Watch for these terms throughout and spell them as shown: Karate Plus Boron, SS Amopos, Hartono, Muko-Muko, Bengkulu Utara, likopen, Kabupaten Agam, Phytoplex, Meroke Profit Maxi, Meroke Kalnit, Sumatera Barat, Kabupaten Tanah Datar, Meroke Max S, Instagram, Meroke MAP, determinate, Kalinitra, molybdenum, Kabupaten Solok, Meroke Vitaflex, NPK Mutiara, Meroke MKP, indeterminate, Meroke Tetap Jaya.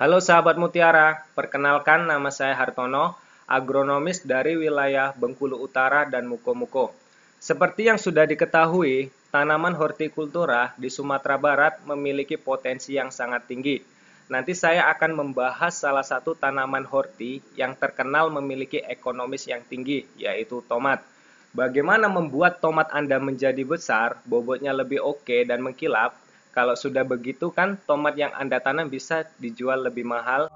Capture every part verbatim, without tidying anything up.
Halo sahabat Mutiara, perkenalkan nama saya Hartono, agronomis dari wilayah Bengkulu Utara dan Muko-Muko. Seperti yang sudah diketahui, tanaman hortikultura di Sumatera Barat memiliki potensi yang sangat tinggi. Nanti saya akan membahas salah satu tanaman horti yang terkenal memiliki ekonomis yang tinggi, yaitu tomat. Bagaimana membuat tomat Anda menjadi besar, bobotnya lebih oke dan mengkilap? Kalau sudah begitu kan tomat yang Anda tanam bisa dijual lebih mahal.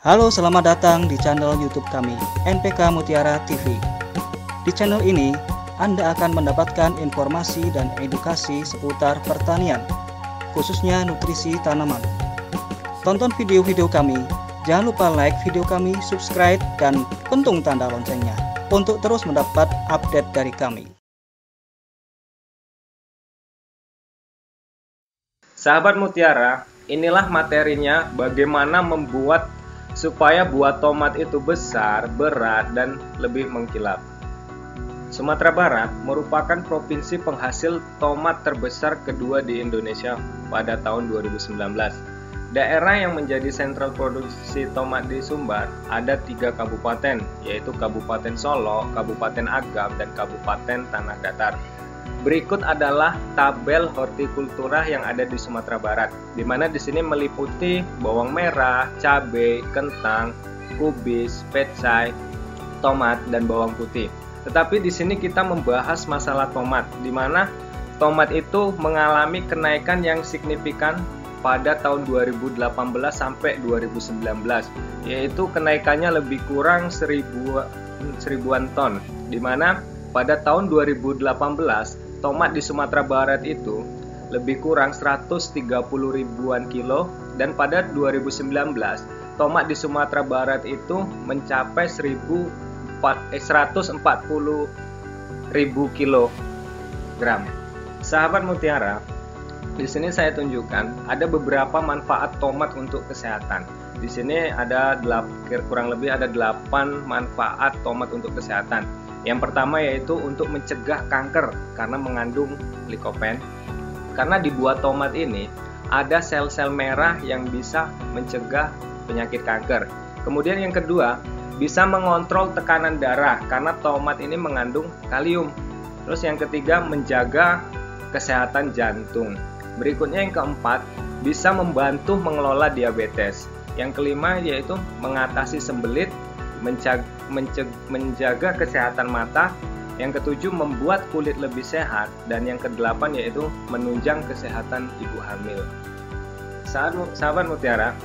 Halo, selamat datang di channel YouTube kami, N P K Mutiara T V. Di channel ini, Anda akan mendapatkan informasi dan edukasi seputar pertanian, khususnya nutrisi tanaman. Tonton video-video kami, jangan lupa like video kami, subscribe, dan pentung tanda loncengnya untuk terus mendapat update dari kami. Sahabat Mutiara, inilah materinya bagaimana membuat supaya buah tomat itu besar, berat, dan lebih mengkilap. Sumatera Barat merupakan provinsi penghasil tomat terbesar kedua di Indonesia pada tahun dua ribu sembilan belas. Daerah yang menjadi sentral produksi tomat di Sumbar ada tiga kabupaten, yaitu Kabupaten Solok, Kabupaten Agam, dan Kabupaten Tanah Datar. Berikut adalah tabel hortikultura yang ada di Sumatera Barat, di mana di sini meliputi bawang merah, cabai, kentang, kubis, pecai, tomat, dan bawang putih. Tetapi di sini kita membahas masalah tomat, di mana tomat itu mengalami kenaikan yang signifikan pada tahun dua ribu delapan belas sampai dua ribu sembilan belas, yaitu kenaikannya lebih kurang seribu, seribuan ton, di mana pada tahun dua ribu delapan belas tomat di Sumatera Barat itu lebih kurang seratus tiga puluh ribuan kilo, dan pada dua ribu sembilan belas tomat di Sumatera Barat itu mencapai seratus empat puluh ribu kilogram. Sahabat Mutiara, di sini saya tunjukkan ada beberapa manfaat tomat untuk kesehatan. Di sini ada kurang lebih ada delapan manfaat tomat untuk kesehatan. Yang pertama yaitu untuk mencegah kanker karena mengandung likopen. Karena di buah tomat ini ada sel-sel merah yang bisa mencegah penyakit kanker. Kemudian yang kedua, bisa mengontrol tekanan darah karena tomat ini mengandung kalium. Terus yang ketiga, menjaga kesehatan jantung. Berikutnya yang keempat, bisa membantu mengelola diabetes. Yang kelima yaitu mengatasi sembelit, menjaga kesehatan mata. Yang ketujuh, membuat kulit lebih sehat. Dan yang kedelapan yaitu menunjang kesehatan ibu hamil. Sahabat Mutiara,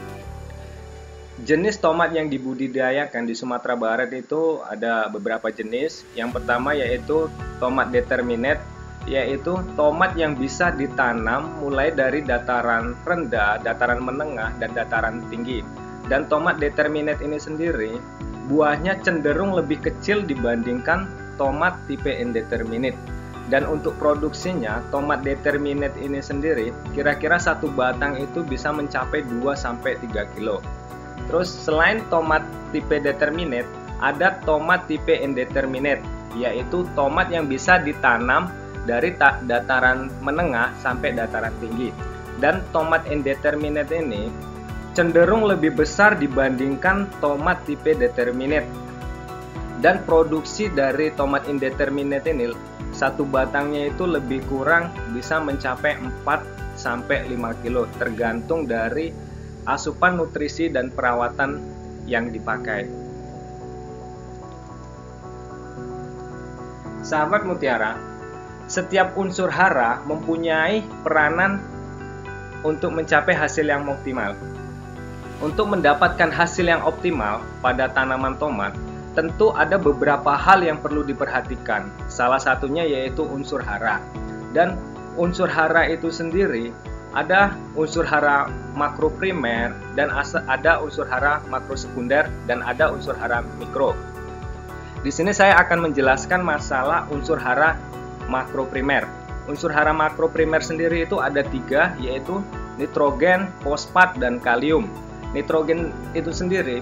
jenis tomat yang dibudidayakan di Sumatera Barat itu ada beberapa jenis. Yang pertama yaitu tomat determinate, yaitu tomat yang bisa ditanam mulai dari dataran rendah, dataran menengah, dan dataran tinggi. Dan tomat determinate ini sendiri buahnya cenderung lebih kecil dibandingkan tomat tipe indeterminate. Dan untuk produksinya, tomat determinate ini sendiri kira-kira satu batang itu bisa mencapai dua sampai tiga kilo. Terus selain tomat tipe determinate, ada tomat tipe indeterminate, yaitu tomat yang bisa ditanam dari dataran menengah sampai dataran tinggi. Dan tomat indeterminate ini cenderung lebih besar dibandingkan tomat tipe determinate. Dan produksi dari tomat indeterminate ini, satu batangnya itu lebih kurang bisa mencapai empat sampai lima kilo, tergantung dari asupan nutrisi dan perawatan yang dipakai. Sahabat Mutiara, setiap unsur hara mempunyai peranan untuk mencapai hasil yang optimal. Untuk mendapatkan hasil yang optimal pada tanaman tomat, tentu ada beberapa hal yang perlu diperhatikan. Salah satunya yaitu unsur hara. Dan unsur hara itu sendiri ada unsur hara makro primer, dan ada unsur hara makro sekunder, dan ada unsur hara mikro. Di sini saya akan menjelaskan masalah unsur hara makro primer. Unsur hara makro primer sendiri itu ada tiga, yaitu nitrogen, fosfat, dan kalium. Nitrogen itu sendiri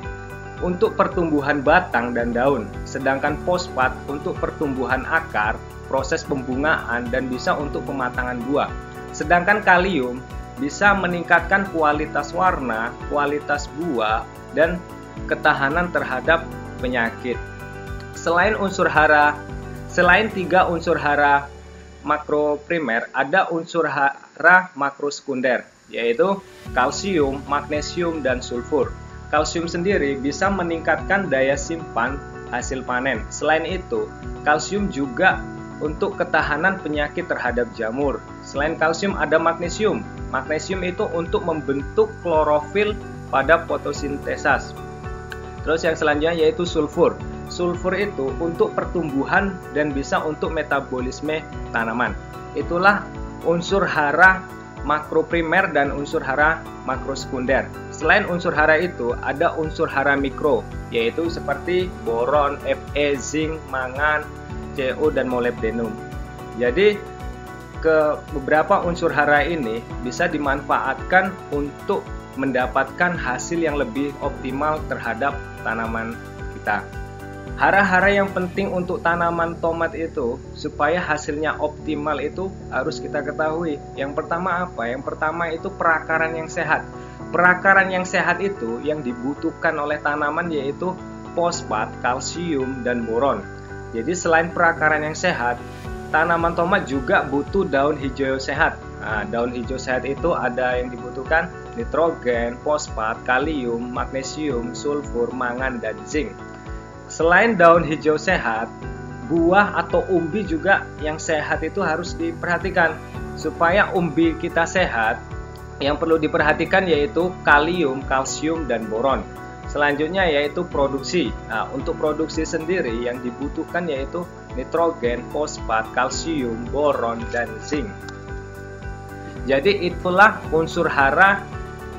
untuk pertumbuhan batang dan daun, sedangkan fosfat untuk pertumbuhan akar, proses pembungaan, dan bisa untuk pematangan buah. Sedangkan kalium bisa meningkatkan kualitas warna, kualitas buah, dan ketahanan terhadap penyakit. Selain unsur hara, selain tiga unsur hara makro primer, ada unsur hara makro sekunder, yaitu kalsium, magnesium, dan sulfur. Kalsium sendiri bisa meningkatkan daya simpan hasil panen. Selain itu, kalsium juga untuk ketahanan penyakit terhadap jamur. Selain kalsium ada magnesium. Magnesium itu untuk membentuk klorofil pada fotosintesas. Terus yang selanjutnya yaitu sulfur. Sulfur itu untuk pertumbuhan dan bisa untuk metabolisme tanaman. Itulah unsur hara makro primer dan unsur hara makro sekunder. Selain unsur hara itu ada unsur hara mikro, yaitu seperti boron, Fe, zinc, mangan, C O, dan molybdenum. Jadi ke beberapa unsur hara ini bisa dimanfaatkan untuk mendapatkan hasil yang lebih optimal terhadap tanaman kita. Hara-hara yang penting untuk tanaman tomat itu supaya hasilnya optimal itu harus kita ketahui. Yang pertama apa? Yang pertama itu perakaran yang sehat. Perakaran yang sehat itu yang dibutuhkan oleh tanaman yaitu fosfat, kalsium, dan boron. Jadi selain perakaran yang sehat, tanaman tomat juga butuh daun hijau sehat. Nah, daun hijau sehat itu ada yang dibutuhkan nitrogen, fosfat, kalium, magnesium, sulfur, mangan, dan zinc. Selain daun hijau sehat, buah atau umbi juga yang sehat itu harus diperhatikan. Supaya umbi kita sehat, yang perlu diperhatikan yaitu kalium, kalsium, dan boron. Selanjutnya yaitu produksi. Nah, untuk produksi sendiri yang dibutuhkan yaitu nitrogen, fosfat, kalsium, boron, dan zinc. Jadi itulah unsur hara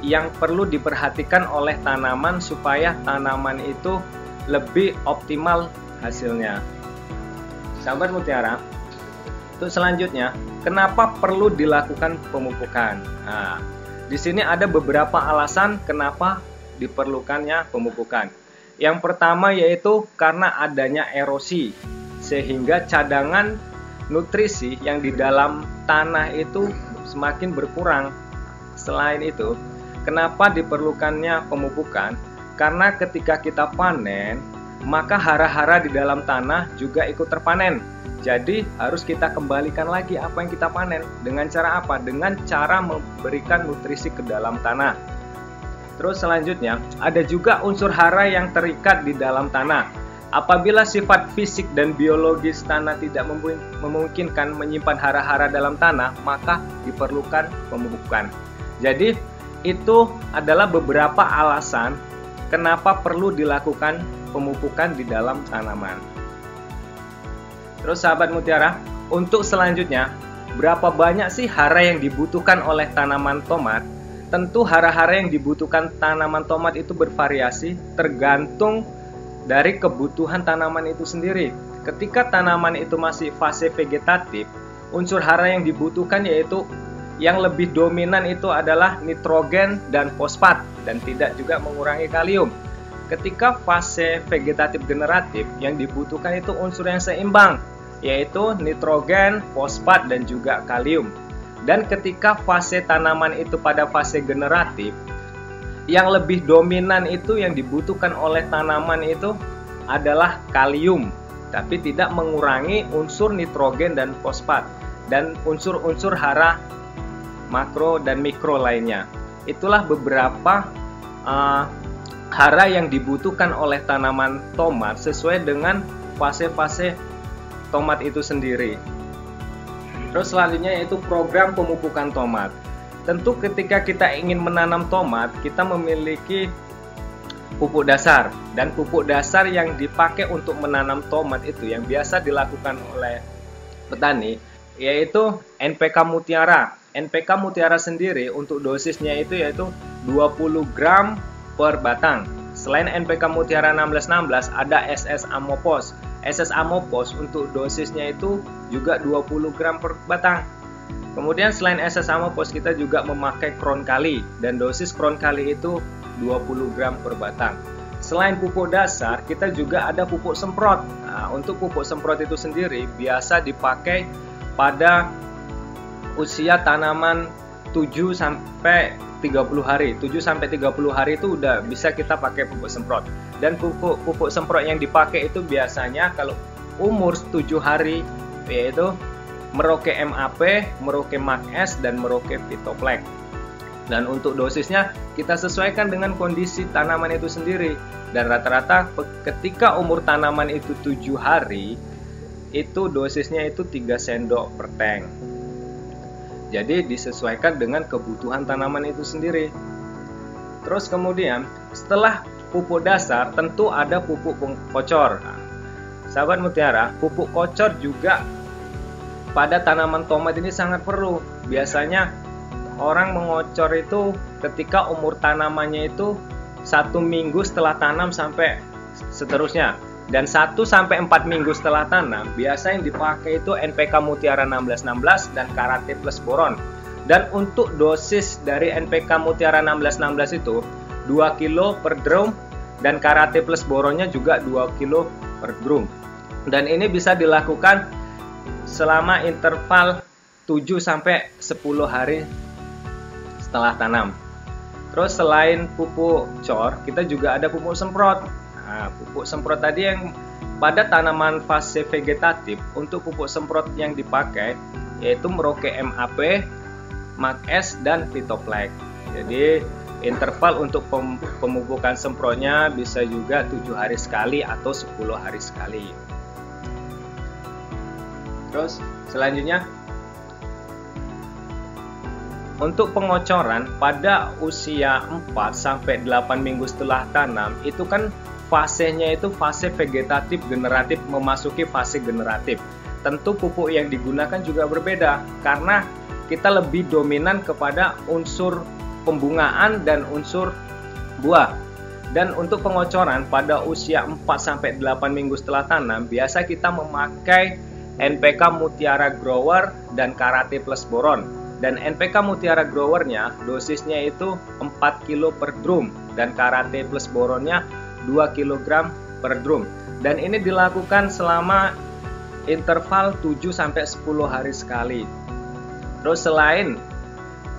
yang perlu diperhatikan oleh tanaman supaya tanaman itu lebih optimal hasilnya. Sahabat Mutiara, untuk selanjutnya, kenapa perlu dilakukan pemupukan? Nah, di sini ada beberapa alasan kenapa diperlukannya pemupukan. Yang pertama yaitu karena adanya erosi, sehingga cadangan nutrisi yang di dalam tanah itu semakin berkurang. Selain itu, kenapa diperlukannya pemupukan? Karena ketika kita panen, maka hara-hara di dalam tanah juga ikut terpanen. Jadi harus kita kembalikan lagi apa yang kita panen. Dengan cara apa? Dengan cara memberikan nutrisi ke dalam tanah. Terus selanjutnya, ada juga unsur hara yang terikat di dalam tanah. Apabila sifat fisik dan biologis tanah tidak memungkinkan menyimpan hara-hara dalam tanah, maka diperlukan pemupukan. Jadi itu adalah beberapa alasan kenapa perlu dilakukan pemupukan di dalam tanaman. Terus sahabat Mutiara, untuk selanjutnya, berapa banyak sih hara yang dibutuhkan oleh tanaman tomat? Tentu hara-hara yang dibutuhkan tanaman tomat itu bervariasi tergantung dari kebutuhan tanaman itu sendiri. Ketika tanaman itu masih fase vegetatif, unsur hara yang dibutuhkan yaitu yang lebih dominan itu adalah nitrogen dan fosfat, dan tidak juga mengurangi kalium. Ketika fase vegetatif generatif, yang dibutuhkan itu unsur yang seimbang, yaitu nitrogen, fosfat, dan juga kalium. Dan ketika fase tanaman itu pada fase generatif, yang lebih dominan itu yang dibutuhkan oleh tanaman itu adalah kalium, tapi tidak mengurangi unsur nitrogen dan fosfat, dan unsur-unsur hara makro dan mikro lainnya. Itulah beberapa uh, hara yang dibutuhkan oleh tanaman tomat sesuai dengan fase-fase tomat itu sendiri. Terus selanjutnya yaitu program pemupukan tomat. Tentu ketika kita ingin menanam tomat, kita memiliki pupuk dasar, dan pupuk dasar yang dipakai untuk menanam tomat itu yang biasa dilakukan oleh petani yaitu N P K Mutiara. N P K Mutiara sendiri untuk dosisnya itu yaitu dua puluh gram per batang. Selain N P K Mutiara enam belas enam belas ada S S Amopos. S S Amopos untuk dosisnya itu juga dua puluh gram per batang. Kemudian selain S S Amopos kita juga memakai kron kali, dan dosis kron kali itu dua puluh gram per batang. Selain pupuk dasar, kita juga ada pupuk semprot. Nah, untuk pupuk semprot itu sendiri biasa dipakai pada usia tanaman tujuh sampai tiga puluh hari. tujuh sampai tiga puluh hari itu udah bisa kita pakai pupuk semprot. Dan pupuk pupuk semprot yang dipakai itu biasanya kalau umur tujuh hari, yaitu Meroke M A P, Meroke M A G S, dan Meroke Vitaflex. Dan untuk dosisnya kita sesuaikan dengan kondisi tanaman itu sendiri. Dan rata-rata ketika umur tanaman itu tujuh hari, itu dosisnya itu tiga sendok per tank. Jadi disesuaikan dengan kebutuhan tanaman itu sendiri. Terus kemudian setelah pupuk dasar tentu ada pupuk kocor. Nah, sahabat mutiara, pupuk kocor juga pada tanaman tomat ini sangat perlu. Biasanya orang mengocor itu ketika umur tanamannya itu satu minggu setelah tanam sampai seterusnya, dan satu sampai empat minggu setelah tanam biasa yang dipakai itu N P K Mutiara enam belas enam belas dan karate plus boron. Dan untuk dosis dari N P K Mutiara enam belas enam belas itu dua kilo per drum dan karate plus boronnya juga dua kilo per drum. Dan ini bisa dilakukan selama interval tujuh sampai sepuluh hari setelah tanam. Terus selain pupuk cor, kita juga ada pupuk semprot. Nah, pupuk semprot tadi yang pada tanaman fase vegetatif, untuk pupuk semprot yang dipakai yaitu Meroke M A P, M A G S, dan Phytoplex. Jadi interval untuk pem pemupukan semprotnya bisa juga tujuh hari sekali atau sepuluh hari sekali. Terus selanjutnya untuk pengocoran pada usia empat sampai delapan minggu setelah tanam, itu kan fasenya itu fase vegetatif generatif memasuki fase generatif. Tentu pupuk yang digunakan juga berbeda karena kita lebih dominan kepada unsur pembungaan dan unsur buah. Dan untuk pengocoran pada usia empat sampai delapan minggu setelah tanam, biasa kita memakai N P K Mutiara Grower dan Karate Plus Boron. Dan N P K Mutiara Growernya dosisnya itu empat kilo per drum dan Karate Plus Boronnya dua kilogram per drum. Dan ini dilakukan selama interval tujuh sampai sepuluh hari sekali. Terus selain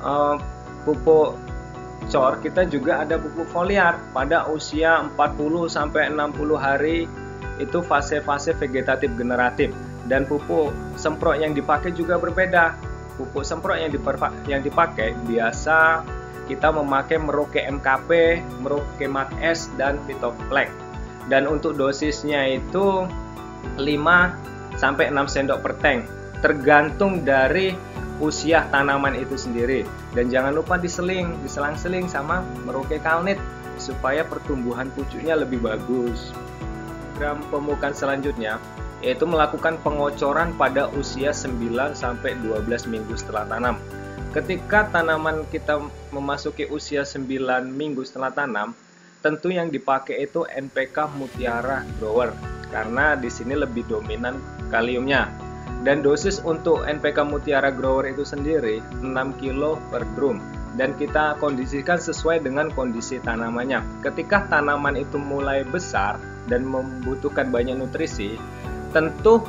uh, pupuk cor, kita juga ada pupuk foliar pada usia empat puluh sampai enam puluh hari, itu fase-fase vegetatif generatif. Dan pupuk semprot yang dipakai juga berbeda. Pupuk semprot yang, yang dipakai biasa kita memakai Meroke M K P, Meroke Max S, dan Phytoplex. Dan untuk dosisnya itu lima sampai enam sendok per tank tergantung dari usia tanaman itu sendiri. Dan jangan lupa diseling, diselang-seling sama Meroke Kalnit supaya pertumbuhan pucuknya lebih bagus. Program pemupukan selanjutnya yaitu melakukan pengocoran pada usia sembilan sampai dua belas minggu setelah tanam. Ketika tanaman kita memasuki usia sembilan minggu setelah tanam, tentu yang dipakai itu N P K Mutiara Grower karena di sini lebih dominan kaliumnya. Dan dosis untuk N P K Mutiara Grower itu sendiri enam kilo per drum dan kita kondisikan sesuai dengan kondisi tanamannya. Ketika tanaman itu mulai besar dan membutuhkan banyak nutrisi, tentu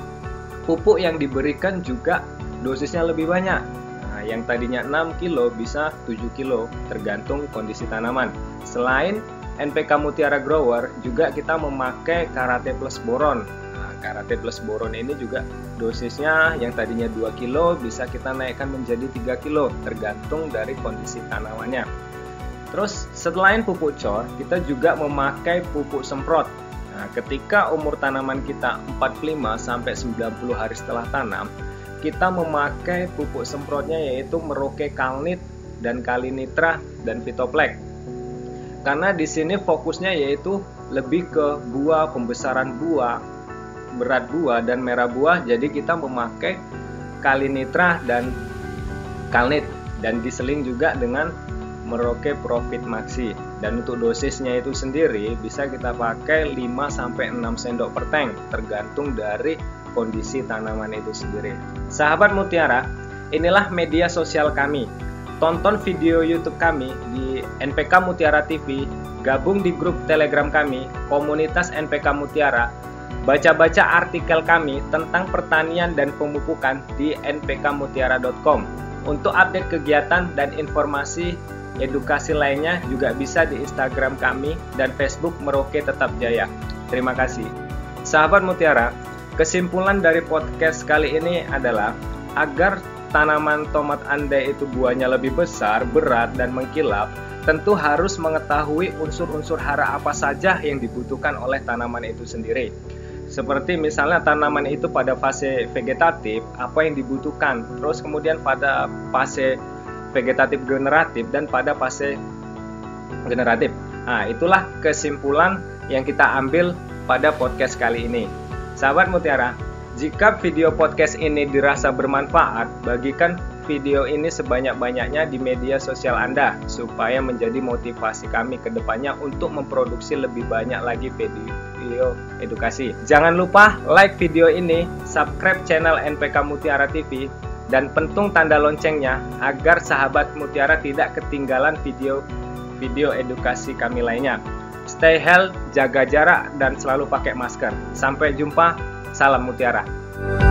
pupuk yang diberikan juga dosisnya lebih banyak. Nah, yang tadinya enam kilo bisa tujuh kilo tergantung kondisi tanaman. Selain N P K Mutiara Grower juga kita memakai Karate Plus Boron. Nah, Karate Plus Boron ini juga dosisnya yang tadinya dua kilo bisa kita naikkan menjadi tiga kilo tergantung dari kondisi tanamannya. Terus selain pupuk cor, kita juga memakai pupuk semprot. Nah, ketika umur tanaman kita empat puluh lima sampai sembilan puluh hari setelah tanam, kita memakai pupuk semprotnya yaitu Meroke Kalnit dan Kalinitra dan Phytoplex. Karena di sini fokusnya yaitu lebih ke buah, pembesaran buah, berat buah dan merah buah, jadi kita memakai Kalinitra dan Kalnit dan diseling juga dengan Meroke Profit Maxi. Dan untuk dosisnya itu sendiri bisa kita pakai lima sampai enam sendok per tank tergantung dari kondisi tanaman itu sendiri. Sahabat mutiara, inilah media sosial kami. tonton video YouTube kami di N P K Mutiara T V, gabung di grup Telegram kami, komunitas N P K Mutiara, baca-baca artikel kami tentang pertanian dan pemupukan di n p k mutiara dot com. Untuk update kegiatan dan informasi edukasi lainnya juga bisa di Instagram kami dan Facebook Meroke Tetap Jaya. Terima kasih. Sahabat Mutiara, kesimpulan dari podcast kali ini adalah agar tanaman tomat Anda itu buahnya lebih besar, berat, dan mengkilap, tentu harus mengetahui unsur-unsur hara apa saja yang dibutuhkan oleh tanaman itu sendiri. Seperti misalnya tanaman itu pada fase vegetatif, apa yang dibutuhkan, terus kemudian pada fase vegetatif generatif, dan pada fase generatif. Nah, itulah kesimpulan yang kita ambil pada podcast kali ini. Sahabat Mutiara, jika video podcast ini dirasa bermanfaat, bagikan video ini sebanyak-banyaknya di media sosial Anda supaya menjadi motivasi kami ke depannya untuk memproduksi lebih banyak lagi video edukasi. Jangan lupa like video ini, subscribe channel N P K Mutiara T V, dan pentung tanda loncengnya agar sahabat Mutiara tidak ketinggalan video-video edukasi kami lainnya. Stay healthy, jaga jarak, dan selalu pakai masker. Sampai jumpa. Salam Mutiara.